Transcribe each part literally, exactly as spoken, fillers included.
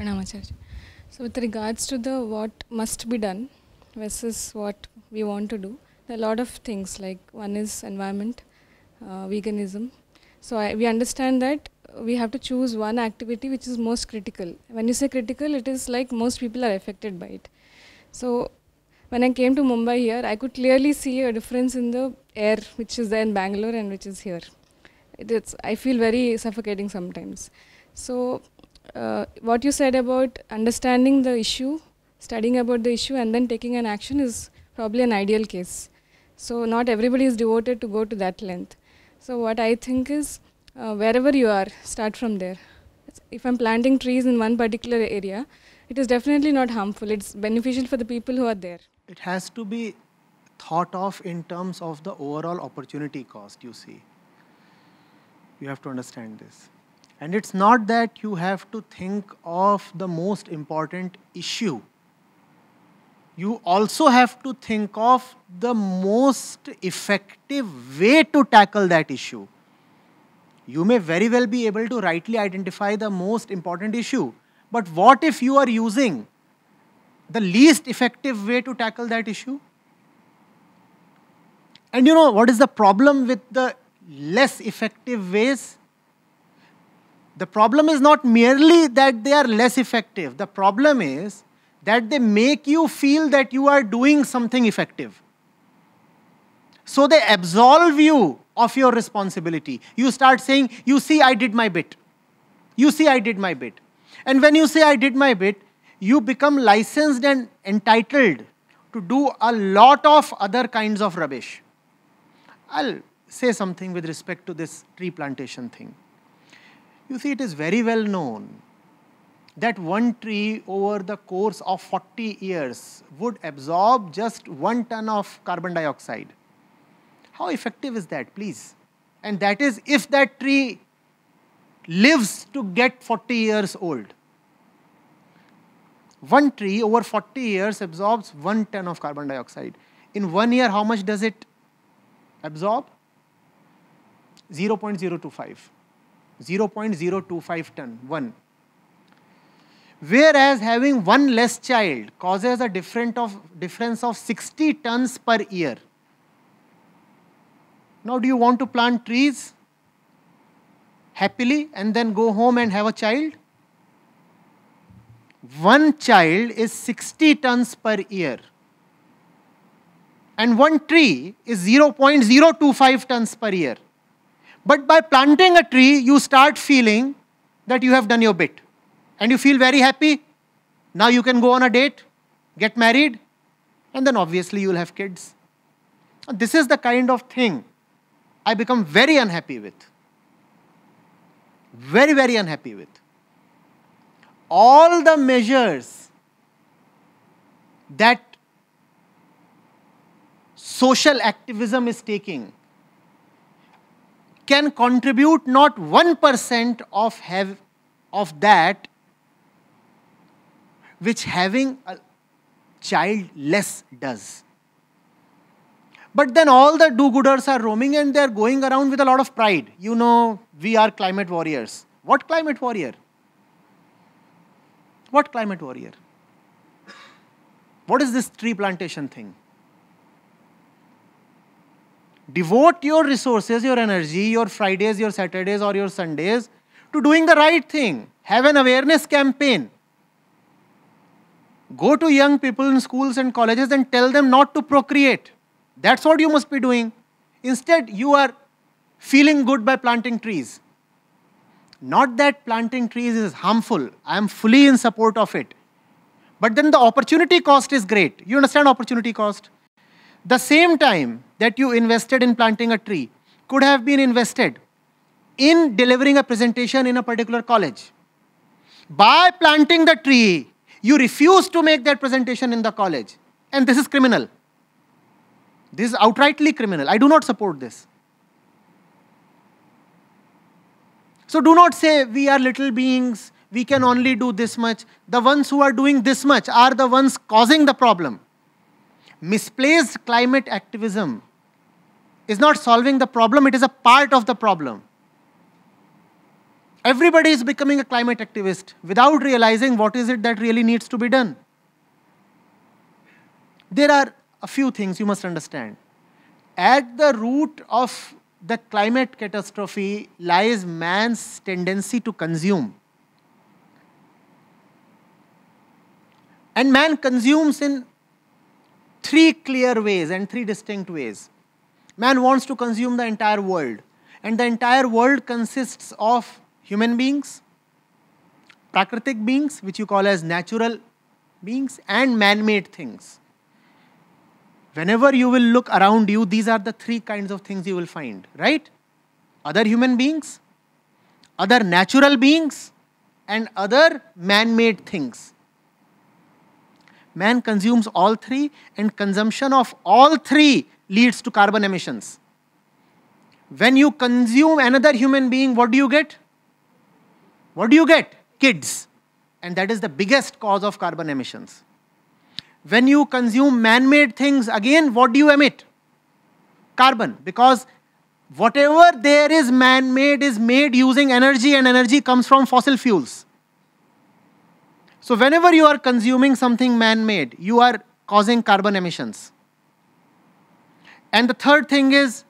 Pranamacharya. So with regards to the what must be done versus what we want to do, there are a lot of things, like one is environment, uh, veganism. So I, we understand that we have to choose one activity which is most critical. When you say critical, it is like most people are affected by it. So when I came to Mumbai here, I could clearly see a difference in the air which is there in Bangalore and which is here. It is, I feel very suffocating sometimes. So uh, what you said about understanding the issue, studying about the issue and then taking an action is probably an ideal case. So not everybody is devoted to go to that length. So what I think is, Uh, wherever you are, start from there. If I'm planting trees in one particular area, it is definitely not harmful. It's beneficial for the people who are there. It has to be thought of in terms of the overall opportunity cost, you see. You have to understand this. And it's not that you have to think of the most important issue. You also have to think of the most effective way to tackle that issue. You may very well be able to rightly identify the most important issue. But what if you are using the least effective way to tackle that issue? And you know what is the problem with the less effective ways? The problem is not merely that they are less effective. The problem is that they make you feel that you are doing something effective. So they absolve you of your responsibility. You start saying, you see, I did my bit. You see, I did my bit. And when you say, I did my bit, you become licensed and entitled to do a lot of other kinds of rubbish. I'll say something with respect to this tree plantation thing. You see, it is very well known that one tree over the course of forty years would absorb just one ton of carbon dioxide. How effective is that, please? And that is if that tree lives to get forty years old. One tree over forty years absorbs one ton of carbon dioxide. In one year, how much does it absorb? zero point zero two five. zero point zero two five ton, one. Whereas having one less child causes a different of, difference of sixty tons per year. Now, do you want to plant trees happily and then go home and have a child? One child is sixty tons per year. And one tree is zero point zero two five tons per year. But by planting a tree, you start feeling that you have done your bit. And you feel very happy. Now you can go on a date, get married, and then obviously you'll have kids. And this is the kind of thing I become very unhappy with. Very, very unhappy with. All the measures that social activism is taking can contribute not one percent of, have, of that which having a child less does. But then all the do-gooders are roaming and they're going around with a lot of pride. You know, we are climate warriors. What climate warrior? What climate warrior? What is this tree plantation thing? Devote your resources, your energy, your Fridays, your Saturdays or your Sundays to doing the right thing. Have an awareness campaign. Go to young people in schools and colleges and tell them not to procreate. That's what you must be doing. Instead, you are feeling good by planting trees. Not that planting trees is harmful. I am fully in support of it. But then the opportunity cost is great. You understand opportunity cost? The same time that you invested in planting a tree could have been invested in delivering a presentation in a particular college. By planting the tree, you refuse to make that presentation in the college. And this is criminal. This is outrightly criminal. I do not support this. So do not say, we are little beings, we can only do this much. The ones who are doing this much are the ones causing the problem. Misplaced climate activism is not solving the problem, it is a part of the problem. Everybody is becoming a climate activist without realizing what is it that really needs to be done. There are a few things you must understand. At the root of the climate catastrophe lies man's tendency to consume. And man consumes in three clear ways and three distinct ways. Man wants to consume the entire world, and the entire world consists of human beings, Prakritic beings, which you call as natural beings, and man-made things. Whenever you will look around you, these are the three kinds of things you will find, right? Other human beings, other natural beings, and other man-made things. Man consumes all three, and consumption of all three leads to carbon emissions. When you consume another human being, what do you get? What do you get? Kids. And that is the biggest cause of carbon emissions. When you consume man-made things, again, what do you emit? Carbon. Because whatever there is man-made is made using energy, and energy comes from fossil fuels. So whenever you are consuming something man-made, you are causing carbon emissions. And the third thing is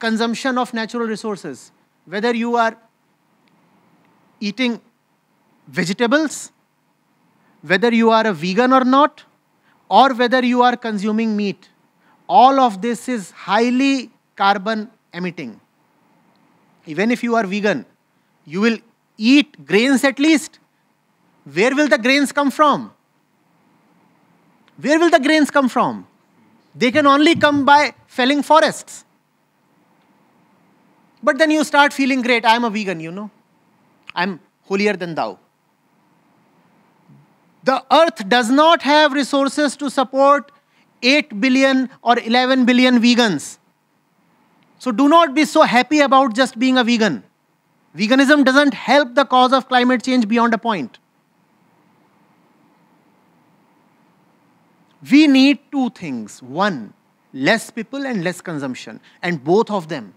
consumption of natural resources. Whether you are eating vegetables, whether you are a vegan or not, or whether you are consuming meat, all of this is highly carbon emitting. Even if you are vegan, you will eat grains at least. Where will the grains come from? Where will the grains come from? They can only come by felling forests. But then you start feeling great. I am a vegan, you know. I am holier than thou. The earth does not have resources to support eight billion or eleven billion vegans. So do not be so happy about just being a vegan. Veganism doesn't help the cause of climate change beyond a point. We need two things. One, less people and less consumption. And both of them.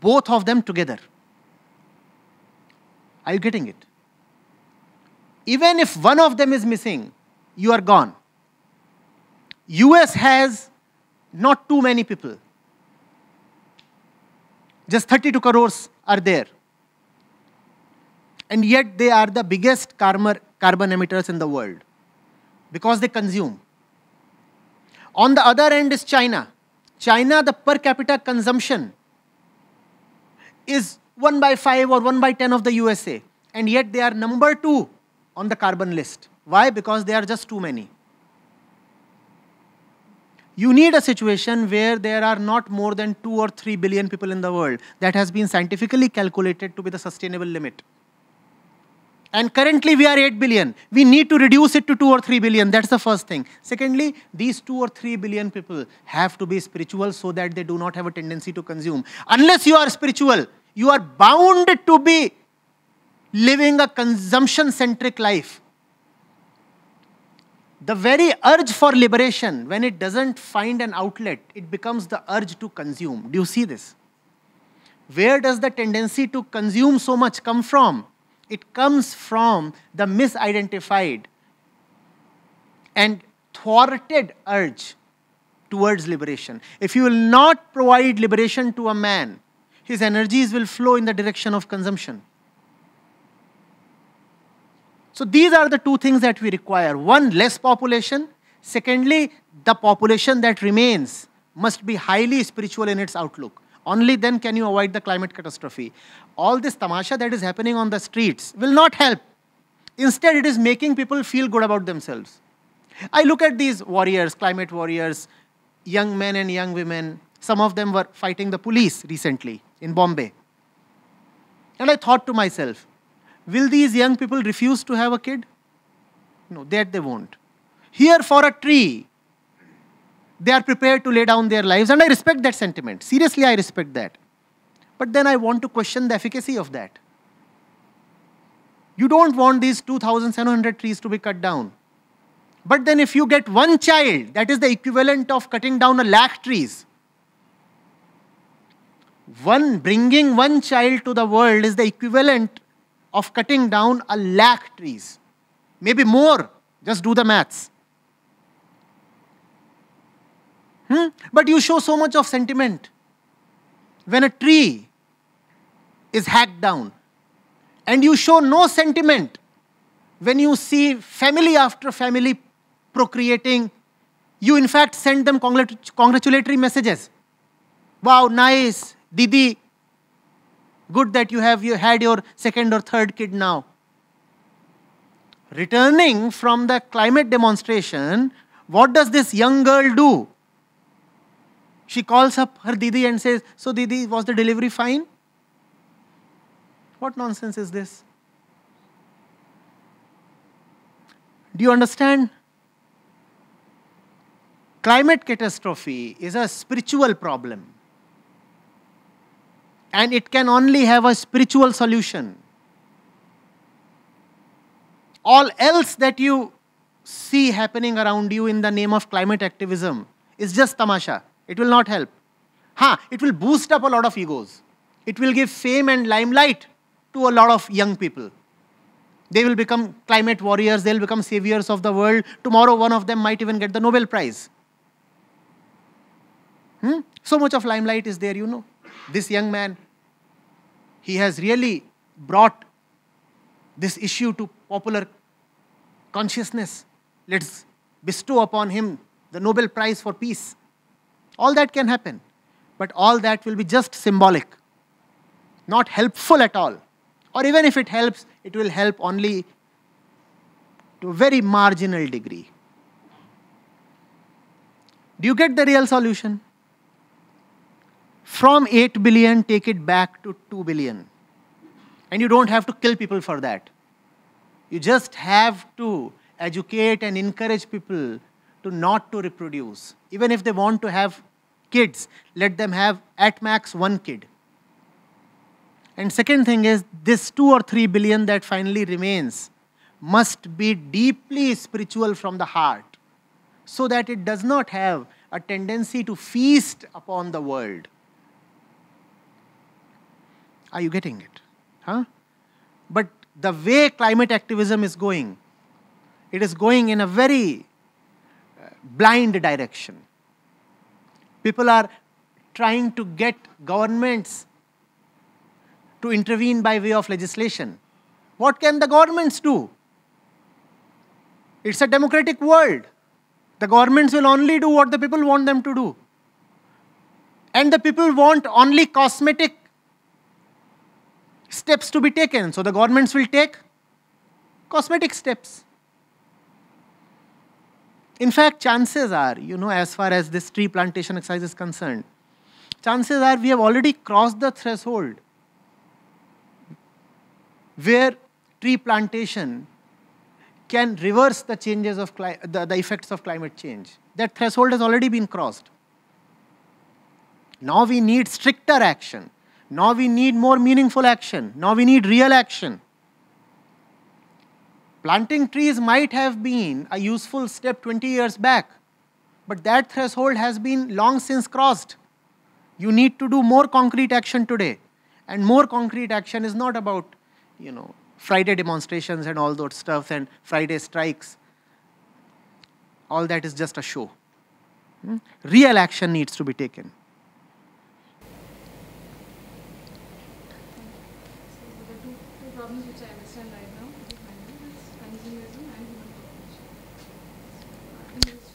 Both of them together. Are you getting it? Even if one of them is missing, you are gone. U S has not too many people. Just thirty-two crores are there. And yet they are the biggest carbon emitters in the world because they consume. On the other end is China. China, the per capita consumption is one by five or one by ten of the U S A. And yet they are number two on the carbon list. Why? Because there are just too many. You need a situation where there are not more than two or three billion people in the world. That has been scientifically calculated to be the sustainable limit. And currently we are eight billion. We need to reduce it to two or three billion. That's the first thing. Secondly, these two or three billion people have to be spiritual so that they do not have a tendency to consume. Unless you are spiritual, you are bound to be living a consumption-centric life. The very urge for liberation, when it doesn't find an outlet, it becomes the urge to consume. Do you see this? Where does the tendency to consume so much come from? It comes from the misidentified and thwarted urge towards liberation. If you will not provide liberation to a man, his energies will flow in the direction of consumption. So these are the two things that we require. One, less population. Secondly, the population that remains must be highly spiritual in its outlook. Only then can you avoid the climate catastrophe. All this tamasha that is happening on the streets will not help. Instead, it is making people feel good about themselves. I look at these warriors, climate warriors, young men and young women. Some of them were fighting the police recently in Bombay. And I thought to myself, will these young people refuse to have a kid? No, that they won't. Here for a tree, they are prepared to lay down their lives, and I respect that sentiment. Seriously, I respect that. But then I want to question the efficacy of that. You don't want these two thousand seven hundred trees to be cut down. But then if you get one child, that is the equivalent of cutting down a lakh trees. One bringing one child to the world is the equivalent of cutting down a lakh trees, maybe more. Just do the maths. Hmm? But you show so much of sentiment. When a tree is hacked down, and you show no sentiment when you see family after family procreating, you in fact send them congratulatory messages. Wow, nice, Didi, good that you have you had your second or third kid now. Returning from the climate demonstration, what does this young girl do? She calls up her Didi and says, so Didi, was the delivery fine? What nonsense is this? Do you understand? Climate catastrophe is a spiritual problem, and it can only have a spiritual solution. All else that you see happening around you in the name of climate activism is just tamasha. It will not help. Ha! It will boost up a lot of egos. It will give fame and limelight to a lot of young people. They will become climate warriors. They will become saviors of the world. Tomorrow, one of them might even get the Nobel Prize. Hmm? So much of limelight is there, you know. This young man, he has really brought this issue to popular consciousness. Let's bestow upon him the Nobel Prize for Peace. All that can happen. But all that will be just symbolic, not helpful at all. Or even if it helps, it will help only to a very marginal degree. Do you get the real solution? From eight billion, take it back to two billion. And you don't have to kill people for that. You just have to educate and encourage people to not to reproduce. Even if they want to have kids, let them have at max one kid. And second thing is, this two or three billion that finally remains must be deeply spiritual from the heart, so that it does not have a tendency to feast upon the world. Are you getting it? Huh? But the way climate activism is going, it is going in a very blind direction. People are trying to get governments to intervene by way of legislation. What can the governments do? It's a democratic world. The governments will only do what the people want them to do. And the people want only cosmetic steps to be taken. So the governments will take cosmetic steps. In fact, chances are, you know, as far as this tree plantation exercise is concerned, chances are we have already crossed the threshold where tree plantation can reverse the changes of the, the effects of climate change. That threshold has already been crossed. Now we need stricter action. Now we need more meaningful action. Now we need real action. Planting trees might have been a useful step twenty years back, but that threshold has been long since crossed. You need to do more concrete action today. And more concrete action is not about, you know, Friday demonstrations and all those stuff and Friday strikes. All that is just a show. Hmm? Real action needs to be taken.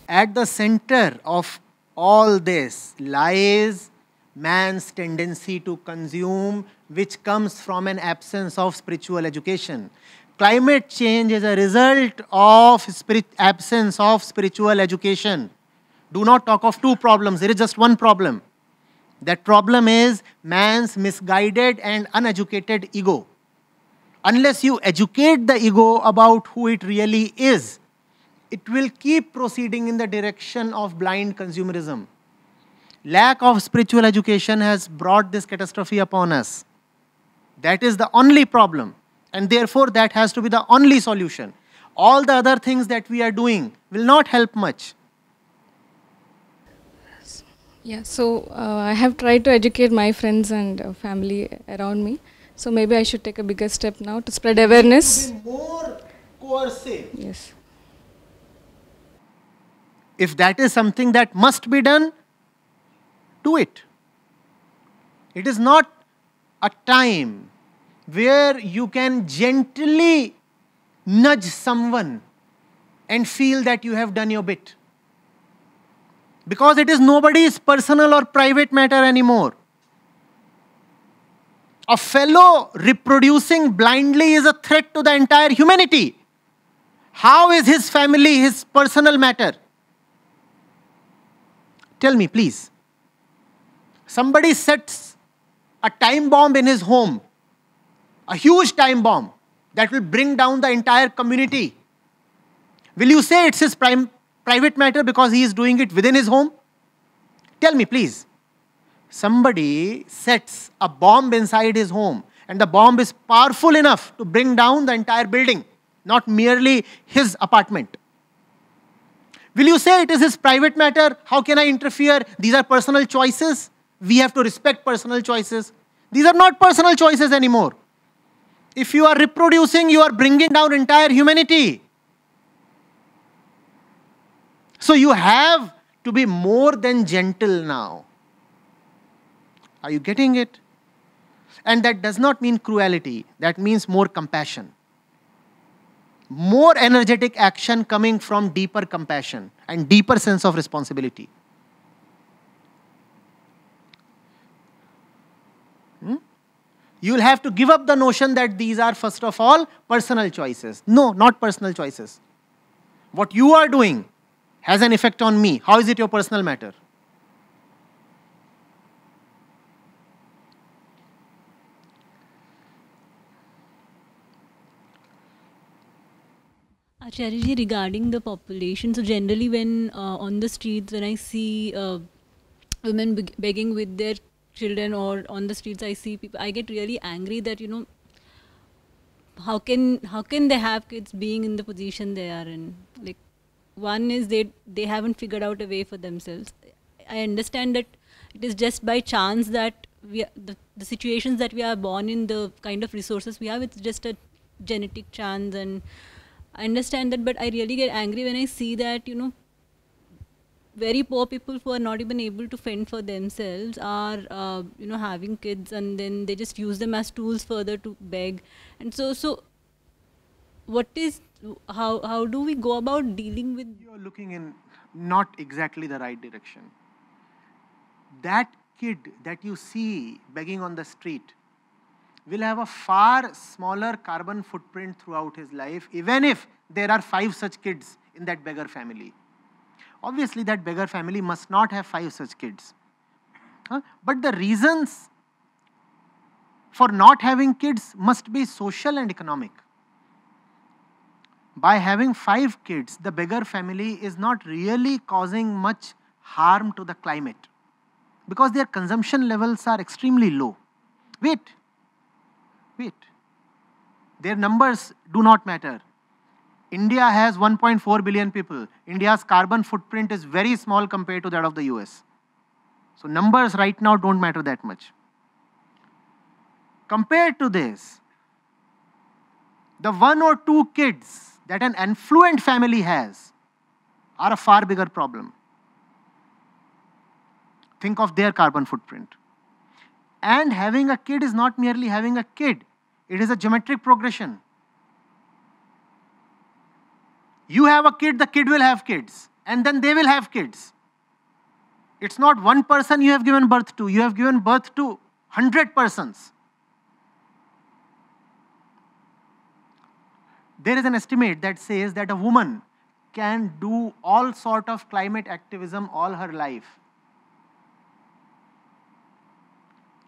At the center of all this lies man's tendency to consume, which comes from an absence of spiritual education. Climate change is a result of spirit absence of spiritual education. Do not talk of two problems. There is just one problem. That problem is man's misguided and uneducated ego. Unless you educate the ego about who it really is, it will keep proceeding in the direction of blind consumerism. Lack of spiritual education has brought this catastrophe upon us. That is the only problem, and therefore that has to be the only solution. All the other things that we are doing will not help much. Yeah, so uh, I have tried to educate my friends and uh, family around me. So maybe I should take a bigger step now to spread awareness. To be more coercive. Yes. If that is something that must be done, do it. It is not a time where you can gently nudge someone and feel that you have done your bit. Because it is nobody's personal or private matter anymore. A fellow reproducing blindly is a threat to the entire humanity. How is his family his personal matter? Tell me, please. Somebody sets a time bomb in his home, a huge time bomb that will bring down the entire community. Will you say it's his prime, private matter because he is doing it within his home? Tell me, please. Somebody sets a bomb inside his home and the bomb is powerful enough to bring down the entire building, not merely his apartment. Will you say it is his private matter? How can I interfere? These are personal choices. We have to respect personal choices. These are not personal choices anymore. If you are reproducing, you are bringing down entire humanity. So you have to be more than gentle now. Are you getting it? And that does not mean cruelty. That means more compassion. More energetic action coming from deeper compassion and deeper sense of responsibility. Hmm? You will have to give up the notion that these are, first of all, personal choices. No, not personal choices. What you are doing has an effect on me. How is it your personal matter? Acharya ji, regarding the population, so generally when uh, on the streets, when I see uh, women be begging with their children or on the streets, I see people, I get really angry that, you know, how can, how can they have kids being in the position they are in? Like, one is they, they haven't figured out a way for themselves. I understand that it is just by chance that we, the, the situations that we are born in, the kind of resources we have, it's just a genetic chance, and I understand that, but I really get angry when I see that, you know, very poor people who are not even able to fend for themselves are, uh, you know, having kids, and then they just use them as tools further to beg. And so, so what is, how, how do we go about dealing with? You're looking in not exactly the right direction. That kid that you see begging on the street will have a far smaller carbon footprint throughout his life, even if there are five such kids in that beggar family. Obviously, that beggar family must not have five such kids. Huh? But the reasons for not having kids must be social and economic. By having five kids, the beggar family is not really causing much harm to the climate because their consumption levels are extremely low. Wait. Wait, their numbers do not matter. India has one point four billion people. India's carbon footprint is very small compared to that of the U S. So numbers right now don't matter that much. Compared to this, the one or two kids that an affluent family has are a far bigger problem. Think of their carbon footprint. And having a kid is not merely having a kid. It is a geometric progression. You have a kid, the kid will have kids. And then they will have kids. It's not one person you have given birth to. You have given birth to one hundred persons. There is an estimate that says that a woman can do all sort of climate activism all her life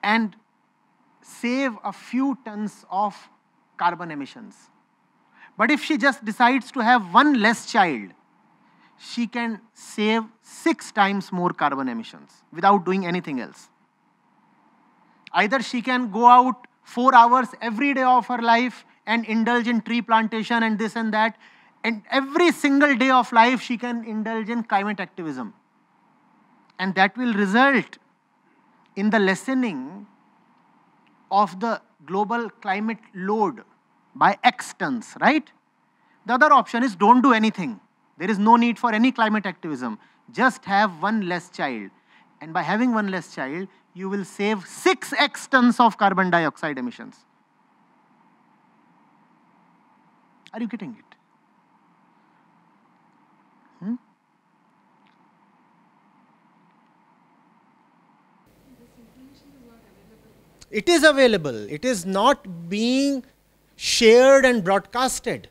and save a few tons of carbon emissions. But if she just decides to have one less child, she can save six times more carbon emissions without doing anything else. Either she can go out four hours every day of her life and indulge in tree plantation and this and that, and every single day of life she can indulge in climate activism. and that will result in the lessening of the global climate load by X tons, right? The other option is don't do anything. There is no need for any climate activism. Just have one less child. And by having one less child, you will save six X tons of carbon dioxide emissions. Are you getting it? Hmm? It is available. It is not being shared and broadcasted.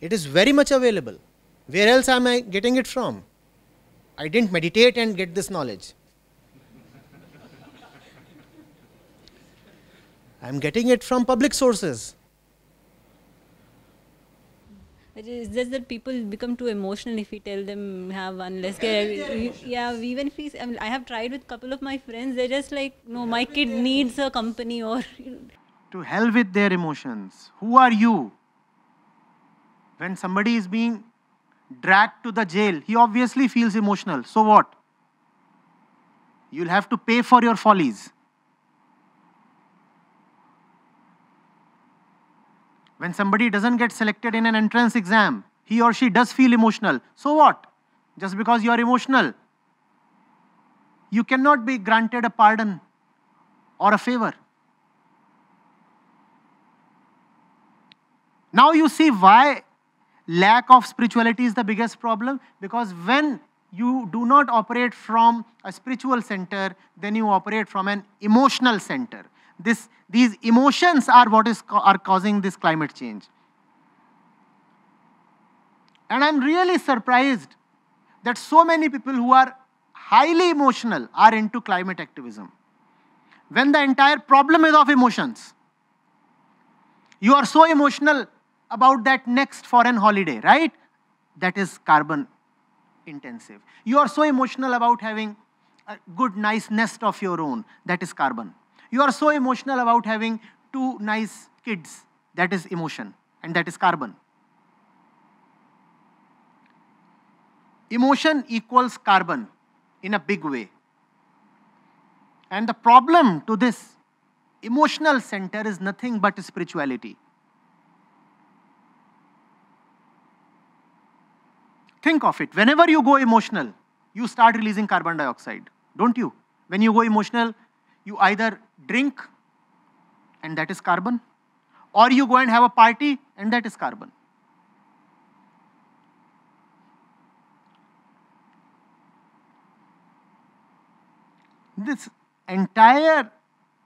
It is very much available. Where else am I getting it from? I didn't meditate and get this knowledge. I'm getting it from public sources. It is just that people become too emotional if we tell them have one less kid. Yeah, even if we, I, mean, I have tried with a couple of my friends, they're just like, no, my kid needs a company or... To hell with their emotions. Who are you? When somebody is being dragged to the jail, he obviously feels emotional. So what? You'll have to pay for your follies. When somebody doesn't get selected in an entrance exam, he or she does feel emotional. So what? Just because you are emotional, you cannot be granted a pardon or a favor. Now you see why lack of spirituality is the biggest problem, because when you do not operate from a spiritual center, then you operate from an emotional center. This, these emotions are what is are causing this climate change. And I'm really surprised that so many people who are highly emotional are into climate activism, when the entire problem is of emotions. You are so emotional about that next foreign holiday, right? That is carbon intensive. You are so emotional about having a good, nice nest of your own. That is carbon. You are so emotional about having two nice kids. That is emotion, and that is carbon. Emotion equals carbon in a big way. And the problem to this emotional center is nothing but spirituality. Think of it. Whenever you go emotional, you start releasing carbon dioxide, don't you? When you go emotional, you either drink, and that is carbon, or you go and have a party, and that is carbon. This entire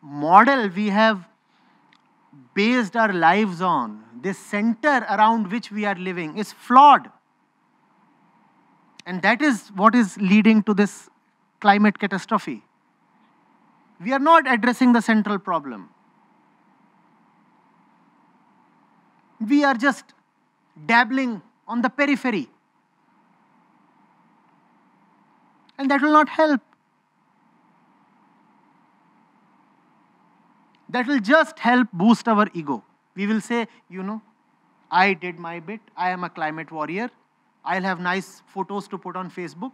model we have based our lives on, this center around which we are living, is flawed. And that is what is leading to this climate catastrophe. We are not addressing the central problem. We are just dabbling on the periphery. And that will not help. That will just help boost our ego. We will say, you know, I did my bit. I am a climate warrior. I'll have nice photos to put on Facebook.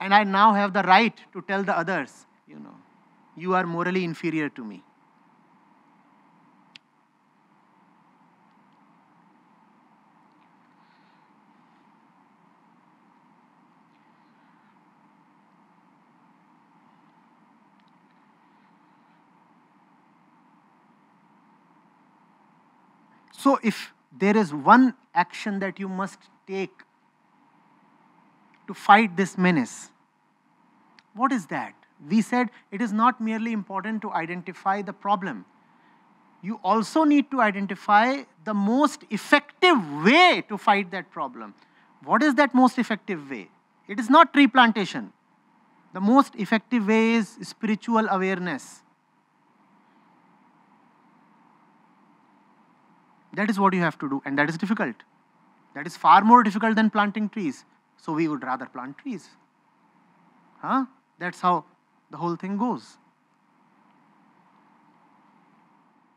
And I now have the right to tell the others, you know, you are morally inferior to me. So if there is one action that you must take to fight this menace, what is that? We said it is not merely important to identify the problem. You also need to identify the most effective way to fight that problem. What is that most effective way? It is not tree plantation. The most effective way is spiritual awareness. That is what you have to do, and that is difficult. That is far more difficult than planting trees. So we would rather plant trees. Huh? That's how the whole thing goes.